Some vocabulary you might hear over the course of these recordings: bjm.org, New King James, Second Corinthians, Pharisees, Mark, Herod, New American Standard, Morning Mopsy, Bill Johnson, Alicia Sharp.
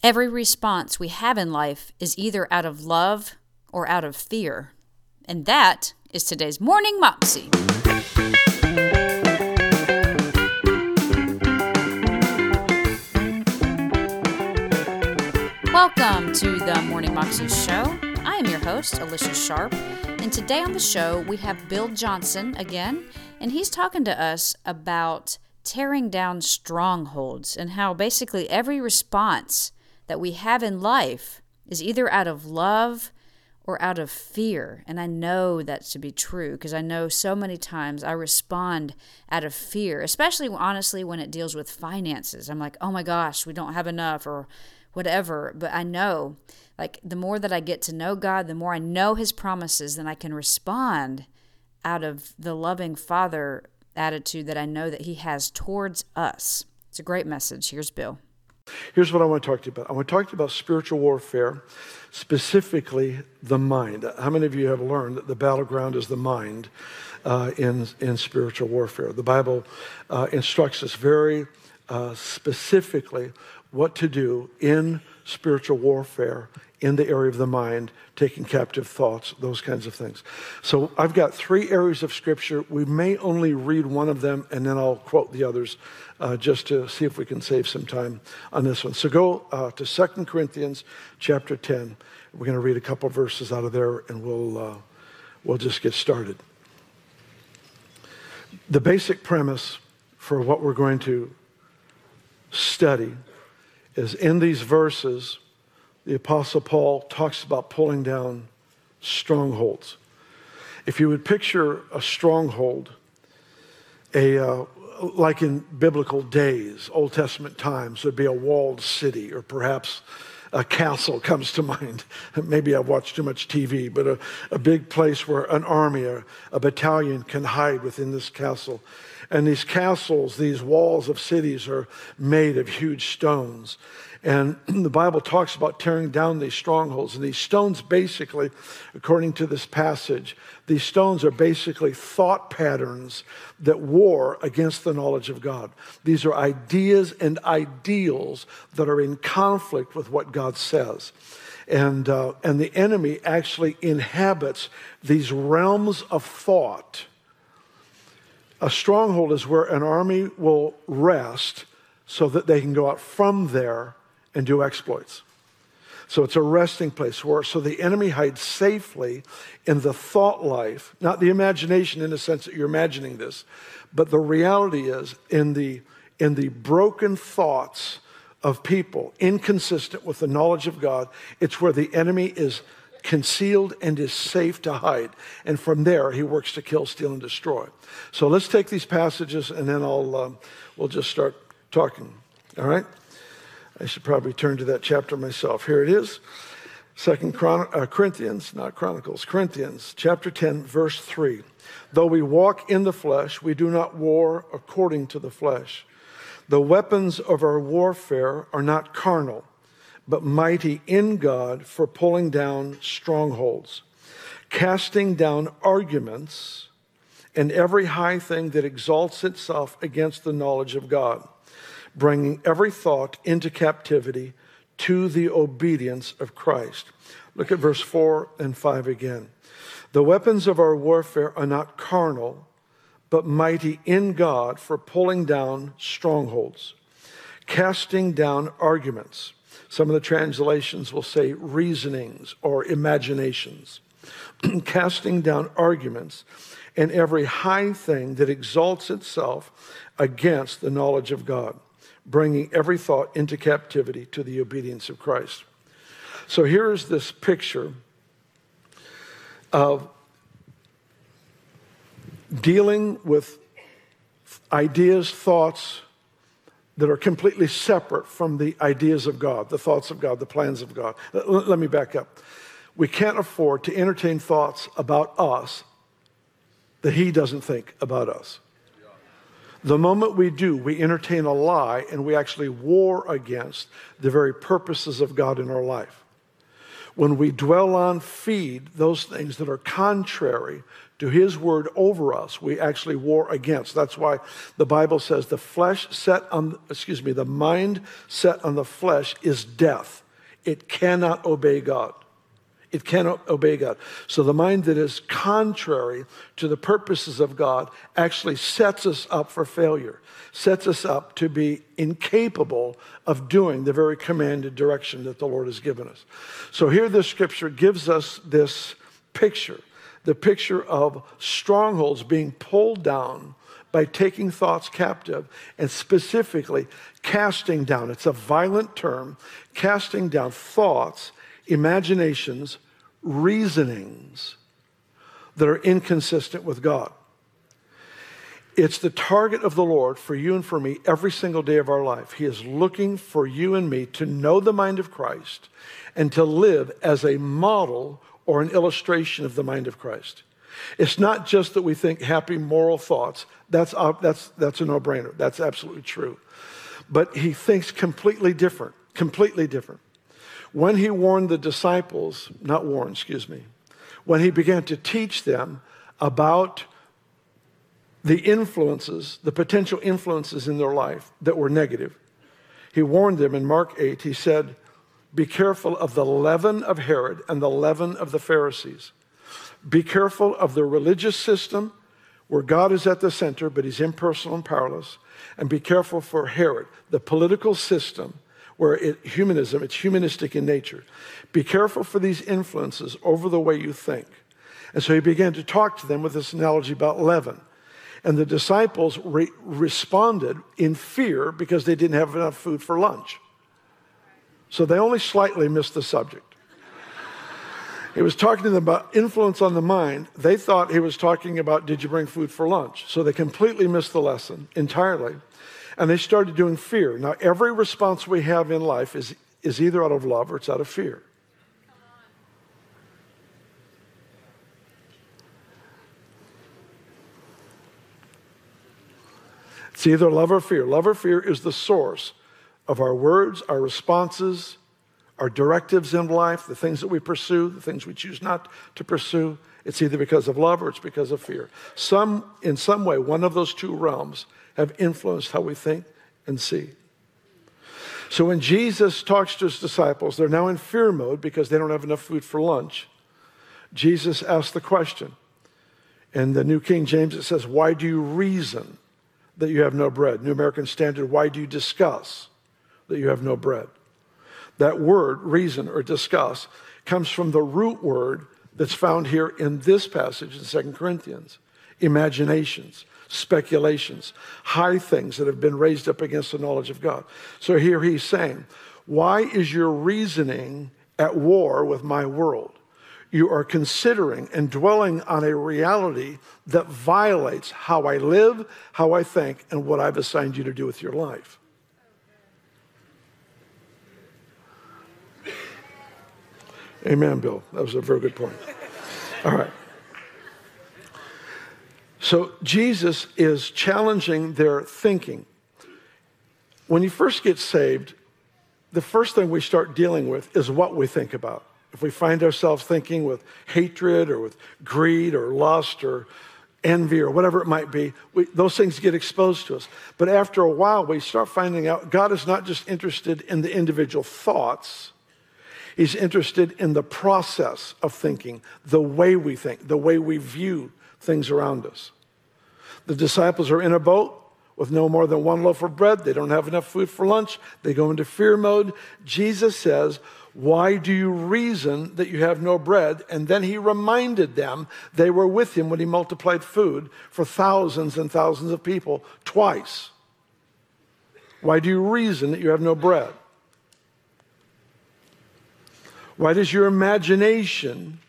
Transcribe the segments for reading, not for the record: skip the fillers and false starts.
Every response we have in life is either out of love or out of fear. And that is today's Morning Mopsy. Welcome to the Morning Mopsy Show. I am your host, Alicia Sharp, and today on the show we have Bill Johnson again, and he's talking to us about tearing down strongholds and how basically every response that we have in life is either out of love or out of fear. And I know that to be true because I know so many times I respond out of fear, especially honestly when it deals with finances. I'm like, oh my gosh, we don't have enough or whatever. But I know, like, the more that I get to know God, the more I know His promises, then I can respond out of the loving Father attitude that I know that He has towards us. It's a great message. Here's Bill. Here's what I want to talk to you about. I want to talk to you about spiritual warfare, specifically the mind. How many of you have learned that the battleground is the mind in spiritual warfare? The Bible instructs us very specifically what to do in spiritual warfare in the area of the mind, taking captive thoughts, those kinds of things. So I've got three areas of Scripture. We may only read one of them, and then I'll quote the others just to see if we can save some time on this one. So go to Second Corinthians chapter 10. We're going to read a couple verses out of there, and we'll just get started. The basic premise for what we're going to study is in these verses, the Apostle Paul talks about pulling down strongholds. If you would picture a stronghold, like in biblical days, Old Testament times, there'd be a walled city, or perhaps a castle comes to mind. Maybe I've watched too much TV, but a big place where an army, a battalion can hide within this castle. And these castles, these walls of cities are made of huge stones. And the Bible talks about tearing down these strongholds. And these stones basically, according to this passage, these stones are basically thought patterns that war against the knowledge of God. These are ideas and ideals that are in conflict with what God says. And the enemy actually inhabits these realms of thought. A stronghold is where an army will rest so that they can go out from there and do exploits. So it's a resting place where so the enemy hides safely in the thought life, not the imagination in the sense that you're imagining this, but the reality is in the broken thoughts of people, inconsistent with the knowledge of God, it's where the enemy is concealed and is safe to hide. And from there, he works to kill, steal, and destroy. So let's take these passages and then we'll just start talking, all right? I should probably turn to that chapter myself. Here it is, Corinthians chapter 10, verse 3. Though we walk in the flesh, we do not war according to the flesh. The weapons of our warfare are not carnal, but mighty in God for pulling down strongholds, casting down arguments, and every high thing that exalts itself against the knowledge of God, bringing every thought into captivity to the obedience of Christ. Look at verse 4 and 5 again. The weapons of our warfare are not carnal, but mighty in God for pulling down strongholds, casting down arguments. Some of the translations will say reasonings or imaginations. Casting down arguments and every high thing that exalts itself against the knowledge of God, bringing every thought into captivity to the obedience of Christ. So here is this picture of dealing with ideas, thoughts that are completely separate from the ideas of God, the thoughts of God, the plans of God. Let me back up. We can't afford to entertain thoughts about us that He doesn't think about us. The moment we do, we entertain a lie and we actually war against the very purposes of God in our life. When we dwell on, feed those things that are contrary to his word over us, we actually war against. That's why the Bible says the flesh set on, the mind set on the flesh is death. It cannot obey God. It cannot obey God. So the mind that is contrary to the purposes of God actually sets us up for failure, sets us up to be incapable of doing the very commanded direction that the Lord has given us. So here the scripture gives us this picture, the picture of strongholds being pulled down by taking thoughts captive and specifically casting down. It's a violent term, casting down thoughts, imaginations, reasonings that are inconsistent with God. It's the target of the Lord for you and for me every single day of our life. He is looking for you and me to know the mind of Christ and to live as a model or an illustration of the mind of Christ. It's not just that we think happy moral thoughts. That's a no-brainer. That's absolutely true. But he thinks completely different. When he warned the disciples, when he began to teach them about the influences, the potential influences in their life that were negative, he warned them in Mark 8, he said, be careful of the leaven of Herod and the leaven of the Pharisees. Be careful of the religious system where God is at the center, but he's impersonal and powerless. And be careful for Herod, the political system, where it's humanistic in nature. Be careful for these influences over the way you think. And so he began to talk to them with this analogy about leaven. And the disciples responded in fear because they didn't have enough food for lunch. So they only slightly missed the subject. He was talking to them about influence on the mind. They thought he was talking about, did you bring food for lunch? So they completely missed the lesson entirely. And they started doing fear. Now, every response we have in life is either out of love or it's out of fear. It's either love or fear. Love or fear is the source of our words, our responses, our directives in life, the things that we pursue, the things we choose not to pursue. It's either because of love or it's because of fear. In some way, one of those two realms have influenced how we think and see. So when Jesus talks to his disciples, they're now in fear mode because they don't have enough food for lunch. Jesus asked the question. In the New King James, it says, why do you reason that you have no bread? New American Standard, why do you discuss that you have no bread? That word, reason or discuss, comes from the root word that's found here in this passage in 2 Corinthians, imaginations, speculations, high things that have been raised up against the knowledge of God. So here he's saying, why is your reasoning at war with my world? You are considering and dwelling on a reality that violates how I live, how I think, and what I've assigned you to do with your life. Amen, Bill. That was a very good point. All right. So Jesus is challenging their thinking. When you first get saved, the first thing we start dealing with is what we think about. If we find ourselves thinking with hatred or with greed or lust or envy or whatever it might be, those things get exposed to us. But after a while, we start finding out God is not just interested in the individual thoughts. He's interested in the process of thinking, the way we think, the way we view things around us. The disciples are in a boat with no more than one loaf of bread. They don't have enough food for lunch. They go into fear mode. Jesus says, why do you reason that you have no bread? And then he reminded them they were with him when he multiplied food for thousands and thousands of people twice. Why do you reason that you have no bread? Why does your imagination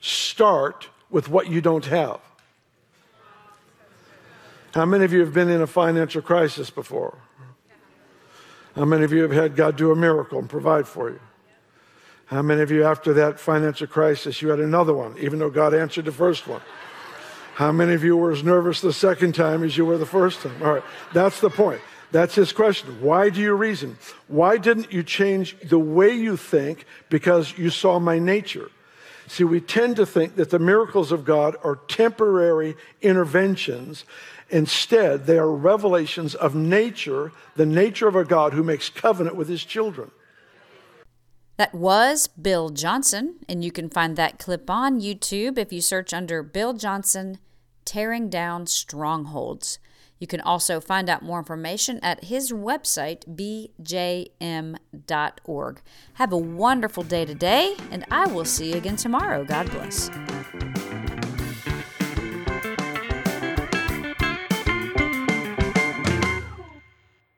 start with what you don't have? How many of you have been in a financial crisis before? How many of you have had God do a miracle and provide for you? How many of you, after that financial crisis, you had another one, even though God answered the first one? How many of you were as nervous the second time as you were the first time? All right, that's the point. That's his question. Why do you reason? Why didn't you change the way you think because you saw my nature? See, we tend to think that the miracles of God are temporary interventions. Instead, they are revelations of nature, the nature of a God who makes covenant with his children. That was Bill Johnson, and you can find that clip on YouTube if you search under Bill Johnson, Tearing Down Strongholds. You can also find out more information at his website, bjm.org. Have a wonderful day today, and I will see you again tomorrow. God bless.